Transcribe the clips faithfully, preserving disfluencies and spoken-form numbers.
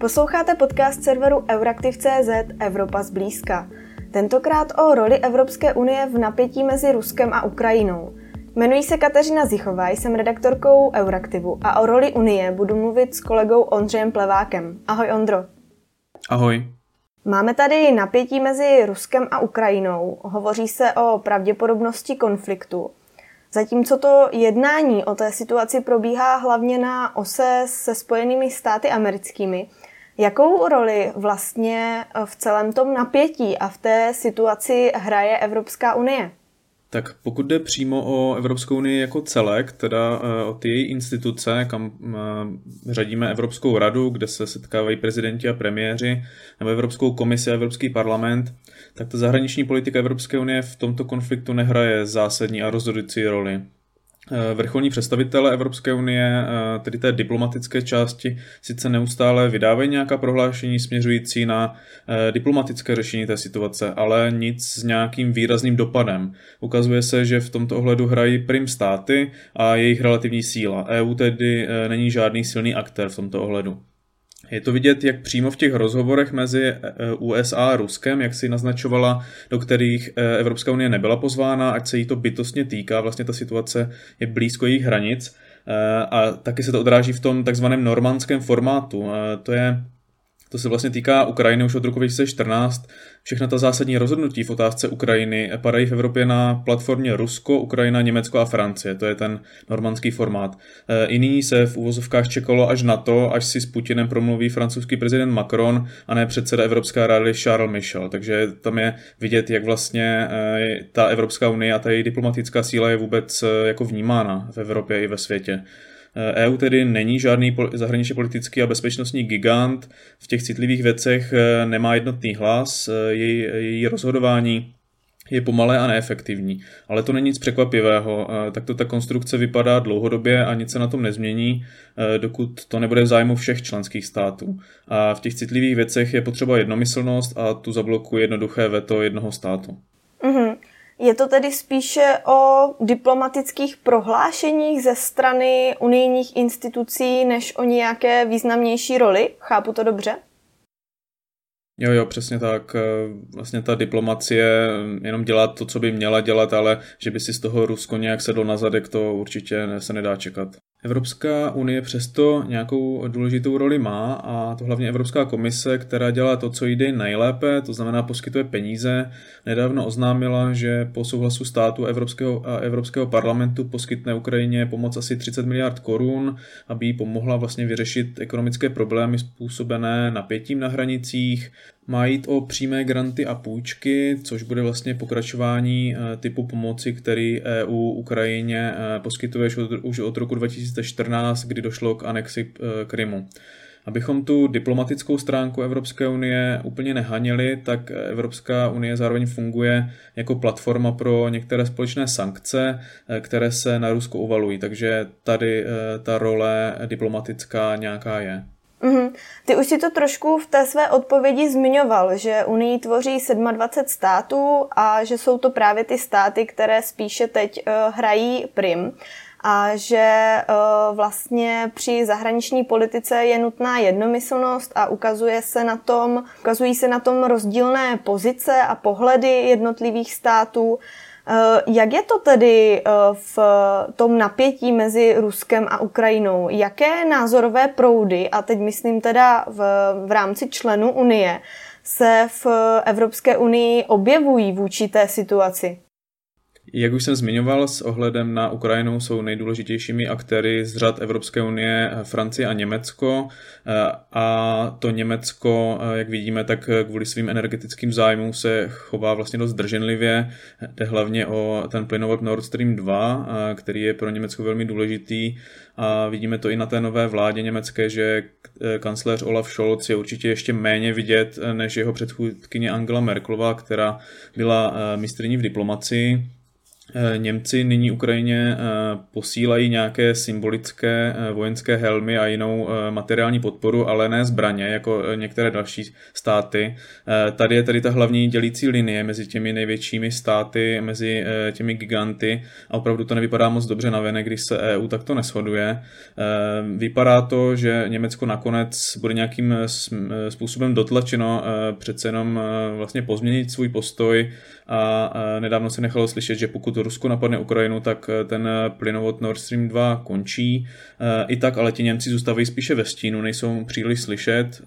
Posloucháte podcast serveru Euraktiv tečka cé zet Evropa zblízka. Tentokrát o roli Evropské unie v napětí mezi Ruskem a Ukrajinou. Jmenuji se Kateřina Zichová, jsem redaktorkou Euraktivu a o roli Unie budu mluvit s kolegou Ondřejem Plevákem. Ahoj Ondro. Ahoj. Máme tady napětí mezi Ruskem a Ukrajinou. Hovoří se o pravděpodobnosti konfliktu. Zatímco to jednání o té situaci probíhá hlavně na ose se Spojenými státy americkými, jakou roli vlastně v celém tom napětí a v té situaci hraje Evropská unie? Tak pokud jde přímo o Evropskou unii jako celek, teda o ty její instituce, kam řadíme Evropskou radu, kde se setkávají prezidenti a premiéři, nebo Evropskou komisi a Evropský parlament, tak ta zahraniční politika Evropské unie v tomto konfliktu nehraje zásadní a rozhodující roli. Vrcholní představitelé Evropské unie, tedy té diplomatické části, sice neustále vydávají nějaká prohlášení směřující na diplomatické řešení té situace, ale nic s nějakým výrazným dopadem. Ukazuje se, že v tomto ohledu hrají prim státy a jejich relativní síla. E U tedy není žádný silný aktér v tomto ohledu. Je to vidět, jak přímo v těch rozhovorech mezi U S A a Ruskem, jak si naznačovala, do kterých Evropská unie nebyla pozvána, ať se jí to bytostně týká, vlastně ta situace je blízko jejich hranic a taky se to odráží v tom takzvaném normandském formátu. To je To se vlastně týká Ukrajiny už od roku dva tisíce čtrnáct. Všechna ta zásadní rozhodnutí v otázce Ukrajiny padají v Evropě na platformě Rusko, Ukrajina, Německo a Francie. To je ten normandský formát. I nyní se v uvozovkách čekalo až na to, až si s Putinem promluví francouzský prezident Macron a ne předseda Evropské rady Charles Michel. Takže tam je vidět, jak vlastně ta Evropská unie a ta její diplomatická síla je vůbec jako vnímána v Evropě i ve světě. E U tedy není žádný zahraničně politický a bezpečnostní gigant, v těch citlivých věcech nemá jednotný hlas, její, její rozhodování je pomalé a neefektivní. Ale to není nic překvapivého, takto ta konstrukce vypadá dlouhodobě a nic se na tom nezmění, dokud to nebude v zájmu všech členských států. A v těch citlivých věcech je potřeba jednomyslnost a tu zablokuje jednoduché veto jednoho státu. Mhm. Je to tedy spíše o diplomatických prohlášeních ze strany unijních institucí, než o nějaké významnější roli? Chápu to dobře? Jo, jo, přesně tak. Vlastně ta diplomacie jenom dělá to, co by měla dělat, ale že by si z toho Rusko nějak sedlo na zadek, to určitě se nedá čekat. Evropská unie přesto nějakou důležitou roli má a to hlavně Evropská komise, která dělá to, co jde nejlépe, to znamená poskytuje peníze, nedávno oznámila, že po souhlasu státu Evropského a Evropského parlamentu poskytne Ukrajině pomoc asi třicet miliard korun, aby jí pomohla vlastně vyřešit ekonomické problémy způsobené napětím na hranicích. Má jít o přímé granty a půjčky, což bude vlastně pokračování typu pomoci, který E U Ukrajině poskytuje už od roku dva tisíce čtrnáct, kdy došlo k anexi Krymu. Abychom tu diplomatickou stránku Evropské unie úplně nehanili, tak Evropská unie zároveň funguje jako platforma pro některé společné sankce, které se na Rusko uvalují, takže tady ta role diplomatická nějaká je. Mm-hmm. Ty už si to trošku v té své odpovědi zmiňoval, že Unii tvoří dvacet sedm států a že jsou to právě ty státy, které spíše teď uh, hrají prim a že uh, vlastně při zahraniční politice je nutná jednomyslnost a ukazuje se na tom, ukazují se na tom rozdílné pozice a pohledy jednotlivých států. Jak je to tedy v tom napětí mezi Ruskem a Ukrajinou? Jaké názorové proudy, a teď myslím teda v, v rámci členů Unie, se v Evropské unii objevují vůči té situaci? Jak už jsem zmiňoval, s ohledem na Ukrajinu jsou nejdůležitějšími aktéry z řad Evropské unie Francie a Německo. A to Německo, jak vidíme, tak kvůli svým energetickým zájmům se chová vlastně dost zdrženlivě. Jde hlavně o ten plynovod Nord Stream dva, který je pro Německo velmi důležitý. A vidíme to i na té nové vládě německé, že kancléř Olaf Scholz je určitě ještě méně vidět než jeho předchůdkyně Angela Merkelová, která byla mistryní v diplomacii. Němci nyní Ukrajině posílají nějaké symbolické vojenské helmy a jinou materiální podporu, ale ne zbraně, jako některé další státy. Tady je tady ta hlavní dělící linie mezi těmi největšími státy, mezi těmi giganty a opravdu to nevypadá moc dobře navenek, když se E U takto neshoduje. Vypadá to, že Německo nakonec bude nějakým způsobem dotlačeno přece jenom vlastně pozměnit svůj postoj a nedávno se nechalo slyšet, že pokud Rusko napadne Ukrajinu, tak ten plynovod Nord Stream dva končí. I tak ale ti Němci zůstávají spíše ve stínu, nejsou příliš slyšet,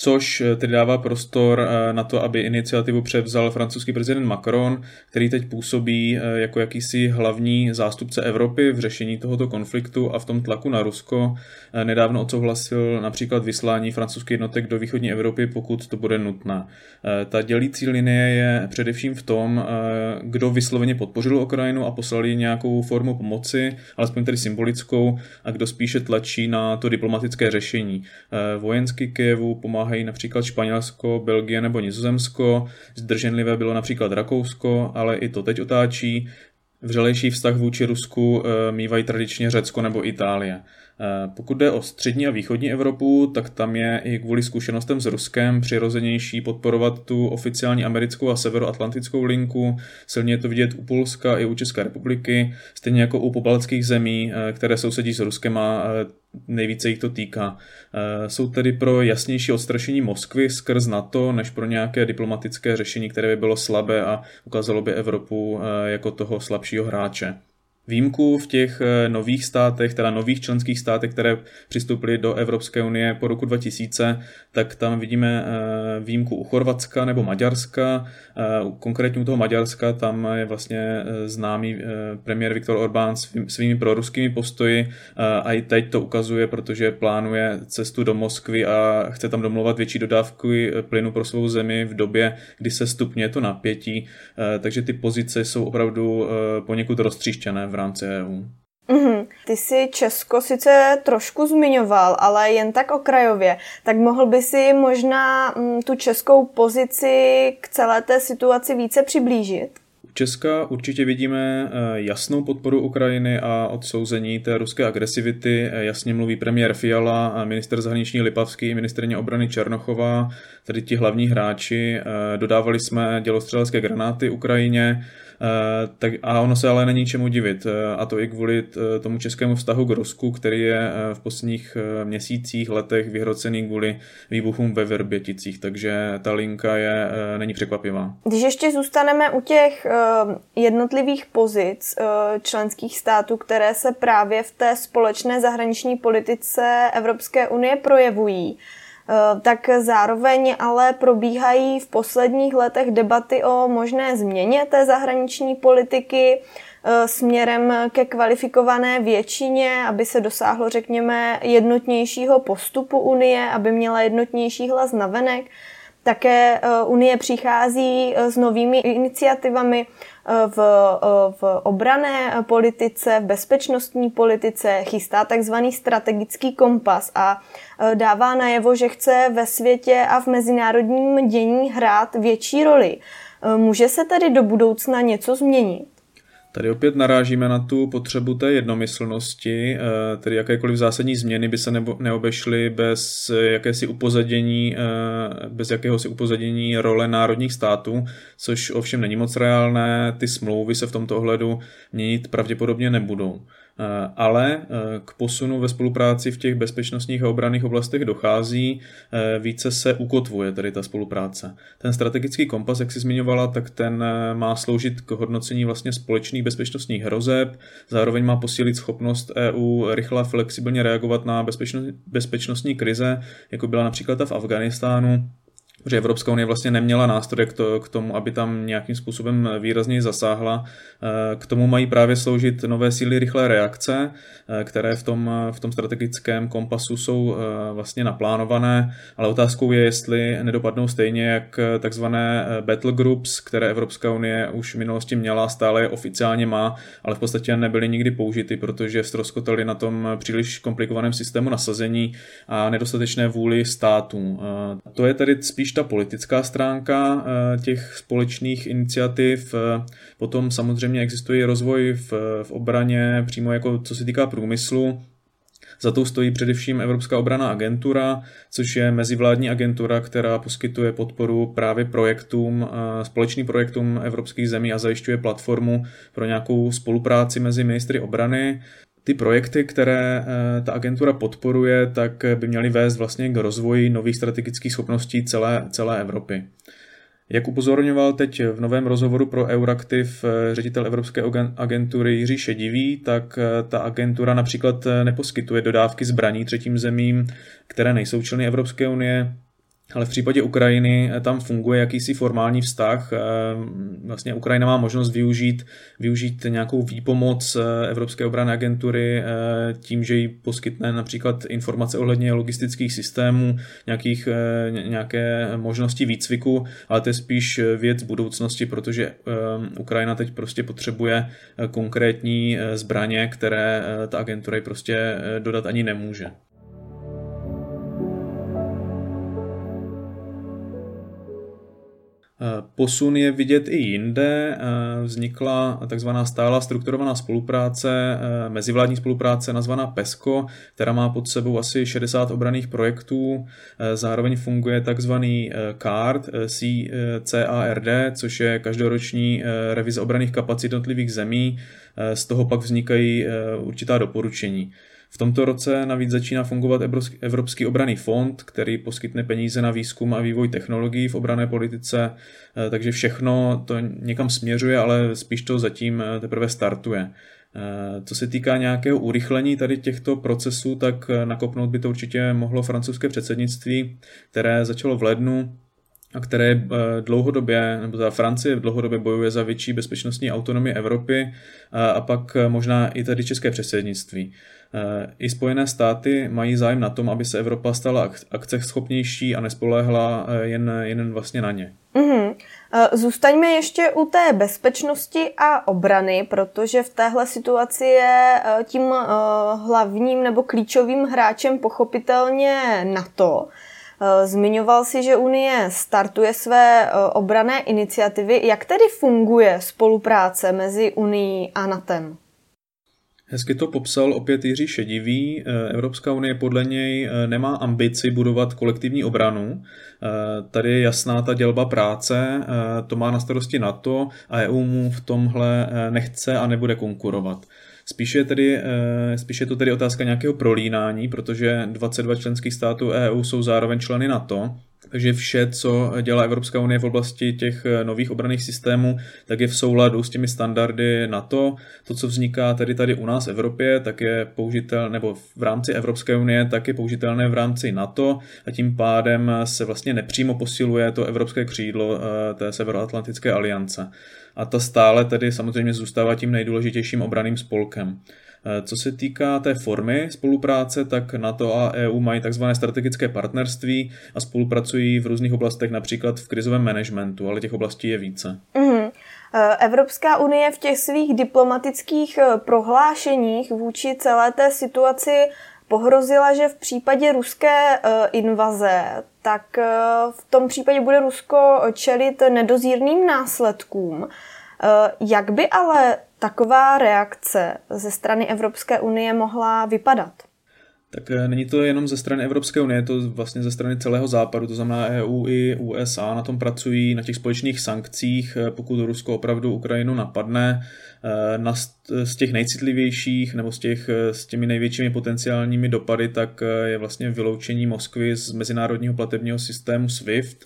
což tedy dává prostor na to, aby iniciativu převzal francouzský prezident Macron, který teď působí jako jakýsi hlavní zástupce Evropy v řešení tohoto konfliktu a v tom tlaku na Rusko. Nedávno odsouhlasil například vyslání francouzských jednotek do východní Evropy, pokud to bude nutné. Ta dělící linie je především v tom, kdo vysloveně podpořil Ukrajinu a poslali nějakou formu pomoci, alespoň tedy symbolickou, a kdo spíše tlačí na to diplomatické řešení. Vojensky Kyjevu pomáhá například Španělsko, Belgie nebo Nizozemsko, zdrženlivé bylo například Rakousko, ale i to teď otáčí. Vřelejší vztah vůči Rusku mívají tradičně Řecko nebo Itálie. Pokud jde o střední a východní Evropu, tak tam je i kvůli zkušenostem s Ruskem přirozenější podporovat tu oficiální americkou a severoatlantickou linku. Silně je to vidět u Polska i u České republiky, stejně jako u pobaltských zemí, které sousedí s Ruskem a nejvíce jich to týká. Jsou tedy pro jasnější odstrašení Moskvy skrz NATO, než pro nějaké diplomatické řešení, které by bylo slabé a ukázalo by Evropu jako toho slabšího hráče. Výjimku v těch nových státech, teda nových členských státech, které přistoupily do Evropské unie po roku dva tisíce, tak tam vidíme výjimku u Chorvatska nebo Maďarska. Konkrétně u toho Maďarska tam je vlastně známý premiér Viktor Orbán svými proruskými postoji a i teď to ukazuje, protože plánuje cestu do Moskvy a chce tam domlouvat větší dodávky plynu pro svou zemi v době, kdy se stupňuje to napětí. Takže ty pozice jsou opravdu poněkud roztříštěné v rámci E U. Mm-hmm. Ty si Česko sice trošku zmiňoval, ale jen tak okrajově, tak mohl by si možná m, tu českou pozici k celé té situaci více přiblížit? U Česka určitě vidíme jasnou podporu Ukrajiny a odsouzení té ruské agresivity. Jasně mluví premiér Fiala, minister zahraniční Lipavský, ministryně obrany Černochová, tedy ti hlavní hráči. Dodávali jsme dělostřelecké granáty Ukrajině, tak a ono se ale není čemu divit, a to i kvůli tomu českému vztahu k Rusku, který je v posledních měsících, letech vyhrocený kvůli výbuchům ve Vrběticích, takže ta linka je, není překvapivá. Když ještě zůstaneme u těch jednotlivých pozic členských států, které se právě v té společné zahraniční politice Evropské unie projevují, tak zároveň ale probíhají v posledních letech debaty o možné změně té zahraniční politiky směrem ke kvalifikované většině, aby se dosáhlo, řekněme, jednotnějšího postupu Unie, aby měla jednotnější hlas navenek. Také Unie přichází s novými iniciativami v, v obranné politice, v bezpečnostní politice, chystá takzvaný strategický kompas a dává najevo, že chce ve světě a v mezinárodním dění hrát větší roli. Může se tedy do budoucna něco změnit? Tady opět narážíme na tu potřebu té jednomyslnosti, tedy jakékoliv zásadní změny by se neobešly bez jakési upozadění, bez jakéhosi upozadění role národních států, což ovšem není moc reálné, ty smlouvy se v tomto ohledu měnit pravděpodobně nebudou. Ale k posunu ve spolupráci v těch bezpečnostních a obranných oblastech dochází, více se ukotvuje tedy ta spolupráce. Ten strategický kompas, jak si zmiňovala, tak ten má sloužit k hodnocení vlastně společných bezpečnostních hrozeb, zároveň má posílit schopnost E U rychle a flexibilně reagovat na bezpečnostní krize, jako byla například ta v Afghánistánu, protože Evropská unie vlastně neměla nástroj k tomu, aby tam nějakým způsobem výrazněji zasáhla. K tomu mají právě sloužit nové síly rychlé reakce, které v tom, v tom strategickém kompasu jsou vlastně naplánované, ale otázkou je, jestli nedopadnou stejně jak takzvané battle groups, které Evropská unie už v minulosti měla, stále je oficiálně má, ale v podstatě nebyly nikdy použity, protože ztroskotaly na tom příliš komplikovaném systému nasazení a nedostatečné vůli států. To je tedy spíš spíš ta politická stránka těch společných iniciativ. Potom samozřejmě existuje rozvoj v, v obraně, přímo jako co se týká průmyslu. Za tou stojí především Evropská obranná agentura, což je mezivládní agentura, která poskytuje podporu právě projektům, společným projektům evropských zemí a zajišťuje platformu pro nějakou spolupráci mezi ministry obrany. Ty projekty, které ta agentura podporuje, tak by měly vést vlastně k rozvoji nových strategických schopností celé, celé Evropy. Jak upozorňoval teď v novém rozhovoru pro Euraktiv ředitel Evropské agentury Jiří Šedivý, tak ta agentura například neposkytuje dodávky zbraní třetím zemím, které nejsou členy Evropské unie, ale v případě Ukrajiny tam funguje jakýsi formální vztah. Vlastně Ukrajina má možnost využít, využít nějakou výpomoc Evropské obranné agentury tím, že jí poskytne například informace ohledně logistických systémů, nějakých, nějaké možnosti výcviku, ale to je spíš věc budoucnosti, protože Ukrajina teď prostě potřebuje konkrétní zbraně, které ta agentura prostě dodat ani nemůže. Posun je vidět i jinde. Vznikla takzvaná stálá strukturovaná spolupráce, mezivládní spolupráce nazvaná PESCO, která má pod sebou asi šedesát obranných projektů. Zároveň funguje takzvaný CARD, C A R D, což je každoroční revize obranných kapacit jednotlivých zemí. Z toho pak vznikají určitá doporučení. V tomto roce navíc začíná fungovat Evropský obranný fond, který poskytne peníze na výzkum a vývoj technologií v obranné politice, takže všechno to někam směřuje, ale spíš to zatím teprve startuje. Co se týká nějakého urychlení tady těchto procesů, tak nakopnout by to určitě mohlo francouzské předsednictví, které začalo v lednu a které dlouhodobě, nebo za Francie dlouhodobě bojuje za větší bezpečnostní autonomii Evropy a pak možná i tady české předsednictví. I Spojené státy mají zájem na tom, aby se Evropa stala akceschopnější a nespoléhla jen, jen vlastně na ně. Mm-hmm. Zůstaňme ještě u té bezpečnosti a obrany, protože v téhle situaci je tím hlavním nebo klíčovým hráčem pochopitelně NATO. Zmiňoval si, že Unie startuje své obranné iniciativy. Jak tedy funguje spolupráce mezi Unií a NATEM? Hezky to popsal opět Jiří Šedivý. Evropská unie podle něj nemá ambici budovat kolektivní obranu. Tady je jasná ta dělba práce, to má na starosti NATO a E U mu v tomhle nechce a nebude konkurovat. Spíše, tedy, spíše je to tedy otázka nějakého prolínání, protože dvacet dva členských států E U jsou zároveň členy NATO, takže vše, co dělá Evropská unie v oblasti těch nových obranných systémů, tak je v souladu s těmi standardy NATO. To, co vzniká tedy tady u nás v Evropě, tak je použitelné, nebo v rámci Evropské unie, tak je použitelné v rámci NATO a tím pádem se vlastně nepřímo posiluje to evropské křídlo té Severoatlantické aliance. A ta stále tedy samozřejmě zůstává tím nejdůležitějším obranným spolkem. Co se týká té formy spolupráce, tak NATO a E U mají tzv. Strategické partnerství a spolupracují v různých oblastech, například v krizovém managementu, ale těch oblastí je více. Mm-hmm. Evropská unie v těch svých diplomatických prohlášeních vůči celé té situaci pohrozila, že v případě ruské invaze, tak v tom případě bude Rusko čelit nedozírným následkům. Jak by ale taková reakce ze strany Evropské unie mohla vypadat? Tak není to jenom ze strany Evropské unie, je to vlastně ze strany celého západu, to znamená E U i U S A na tom pracují, na těch společných sankcích, pokud Rusko opravdu Ukrajinu napadne. Na z těch nejcitlivějších nebo z těch, s těmi největšími potenciálními dopady, tak je vlastně vyloučení Moskvy z mezinárodního platebního systému SWIFT.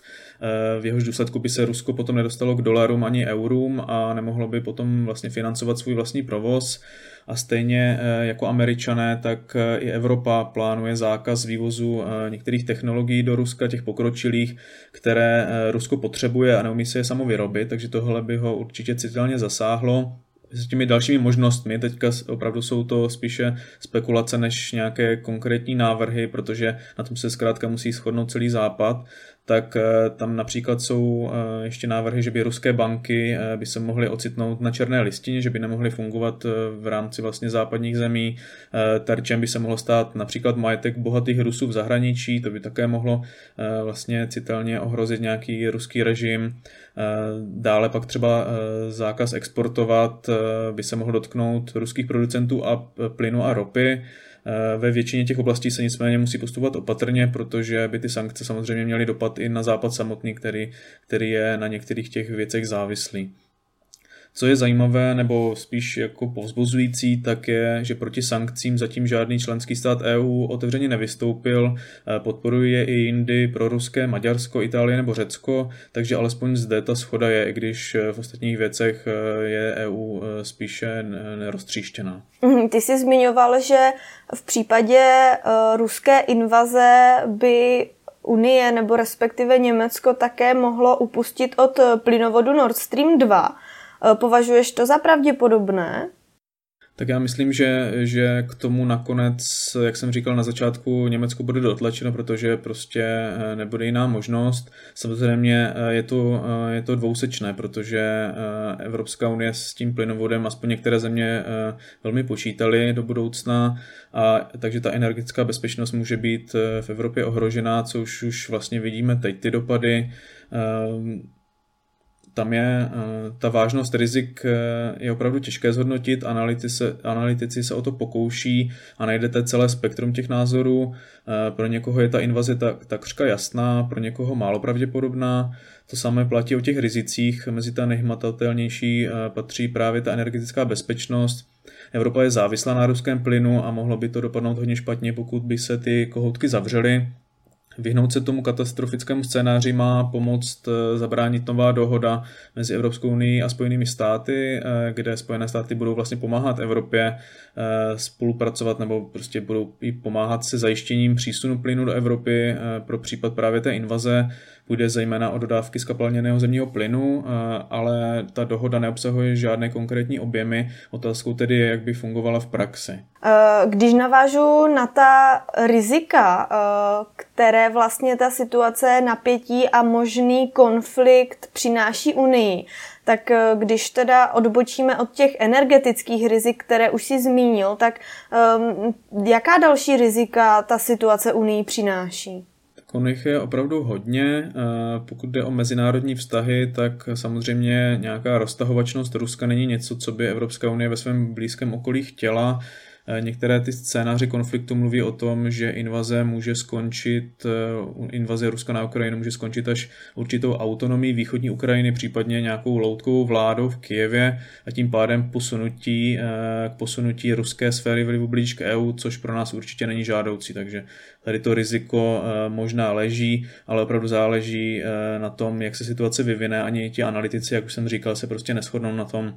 V jehož důsledku by se Rusko potom nedostalo k dolarům ani eurům a nemohlo by potom vlastně financovat svůj vlastní provoz. A stejně jako Američané, tak i Evropa plánuje zákaz vývozu některých technologií do Ruska, těch pokročilých, které Rusko potřebuje a neumí se je samo vyrobit, takže tohle by ho určitě citelně zasáhlo. S těmi dalšími možnostmi, teďka opravdu jsou to spíše spekulace než nějaké konkrétní návrhy, protože na tom se zkrátka musí shodnout celý západ, tak tam například jsou ještě návrhy, že by ruské banky by se mohly ocitnout na černé listině, že by nemohly fungovat v rámci vlastně západních zemí. Terčem by se mohlo stát například majetek bohatých Rusů v zahraničí, to by také mohlo vlastně citelně ohrozit nějaký ruský režim. Dále pak třeba zákaz exportovat by se mohl dotknout ruských producentů a plynu a ropy. Ve většině těch oblastí se nicméně musí postupovat opatrně, protože by ty sankce samozřejmě měly dopad i na Západ samotný, který, který je na některých těch věcech závislý. Co je zajímavé, nebo spíš jako povzbuzující, tak je, že proti sankcím zatím žádný členský stát E U otevřeně nevystoupil, podporuje je i jindy pro ruské, Maďarsko, Itálie nebo Řecko, takže alespoň zde ta shoda je, i když v ostatních věcech je E U spíše neroztříštěná. Ty jsi zmiňoval, že v případě ruské invaze by Unie nebo respektive Německo také mohlo upustit od plynovodu Nord Stream dva. Považuješ to za pravděpodobné? Tak já myslím, že, že k tomu nakonec, jak jsem říkal na začátku, Německo bude dotlačeno, protože prostě nebude jiná možnost. Samozřejmě je to, je to dvousečné, protože Evropská unie s tím plynovodem aspoň některé země velmi počítaly do budoucna, a takže ta energetická bezpečnost může být v Evropě ohrožená, což už vlastně vidíme teď ty dopady. Tam je ta vážnost rizik je opravdu těžké zhodnotit, analytici, analytici se o to pokouší a najdete celé spektrum těch názorů. Pro někoho je ta invaze tak, takřka jasná, pro někoho málo pravděpodobná. To samé platí o těch rizicích, mezi ta nejhmatatelnější patří právě ta energetická bezpečnost. Evropa je závislá na ruském plynu a mohlo by to dopadnout hodně špatně, pokud by se ty kohoutky zavřely. Vyhnout se tomu katastrofickému scénáři má pomoct zabránit nová dohoda mezi Evropskou unií a Spojenými státy, kde Spojené státy budou vlastně pomáhat Evropě spolupracovat nebo prostě budou i pomáhat se zajištěním přísunu plynu do Evropy pro případ právě té invaze. Půjde zejména o dodávky zkapalněného zemního plynu, ale ta dohoda neobsahuje žádné konkrétní objemy. Otázkou tedy je, jak by fungovala v praxi. Když navážu na ta rizika, které vlastně ta situace napětí a možný konflikt přináší Unii, tak když teda odbočíme od těch energetických rizik, které už si zmínil, tak jaká další rizika ta situace Unii přináší? On jich je opravdu hodně. Pokud jde o mezinárodní vztahy, tak samozřejmě nějaká roztahovačnost Ruska není něco, co by Evropská unie ve svém blízkém okolí chtěla. Některé ty scénáři konfliktu mluví o tom, že invaze může skončit, invaze Ruska na Ukrajinu může skončit až určitou autonomií východní Ukrajiny, případně nějakou loutkovou vládou v Kyjevě a tím pádem posunutí, k posunutí ruské sféry vlivu blíž k E U, což pro nás určitě není žádoucí, takže tady to riziko možná leží, ale opravdu záleží na tom, jak se situace vyvine. Ani ti analytici, jak už jsem říkal, se prostě neshodnou na tom,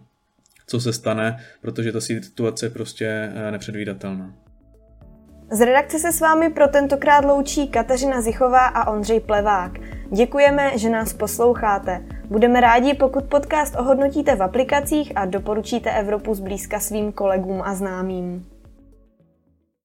co se stane, protože ta situace je prostě nepředvídatelná. Z redakce se s vámi pro tentokrát loučí Kateřina Zichová a Ondřej Plevák. Děkujeme, že nás posloucháte. Budeme rádi, pokud podcast ohodnotíte v aplikacích a doporučíte Evropu zblízka svým kolegům a známým.